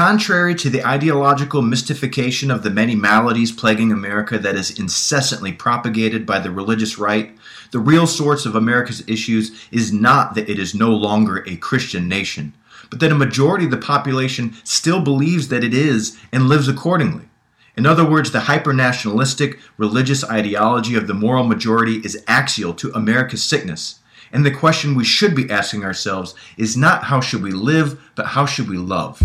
Contrary to the ideological mystification of the many maladies plaguing America that is incessantly propagated by the religious right, the real source of America's issues is not that it is no longer a Christian nation, but that a majority of the population still believes that it is and lives accordingly. In other words, the hyper-nationalistic religious ideology of the moral majority is axial to America's sickness. And the question we should be asking ourselves is not how should we live, but how should we love?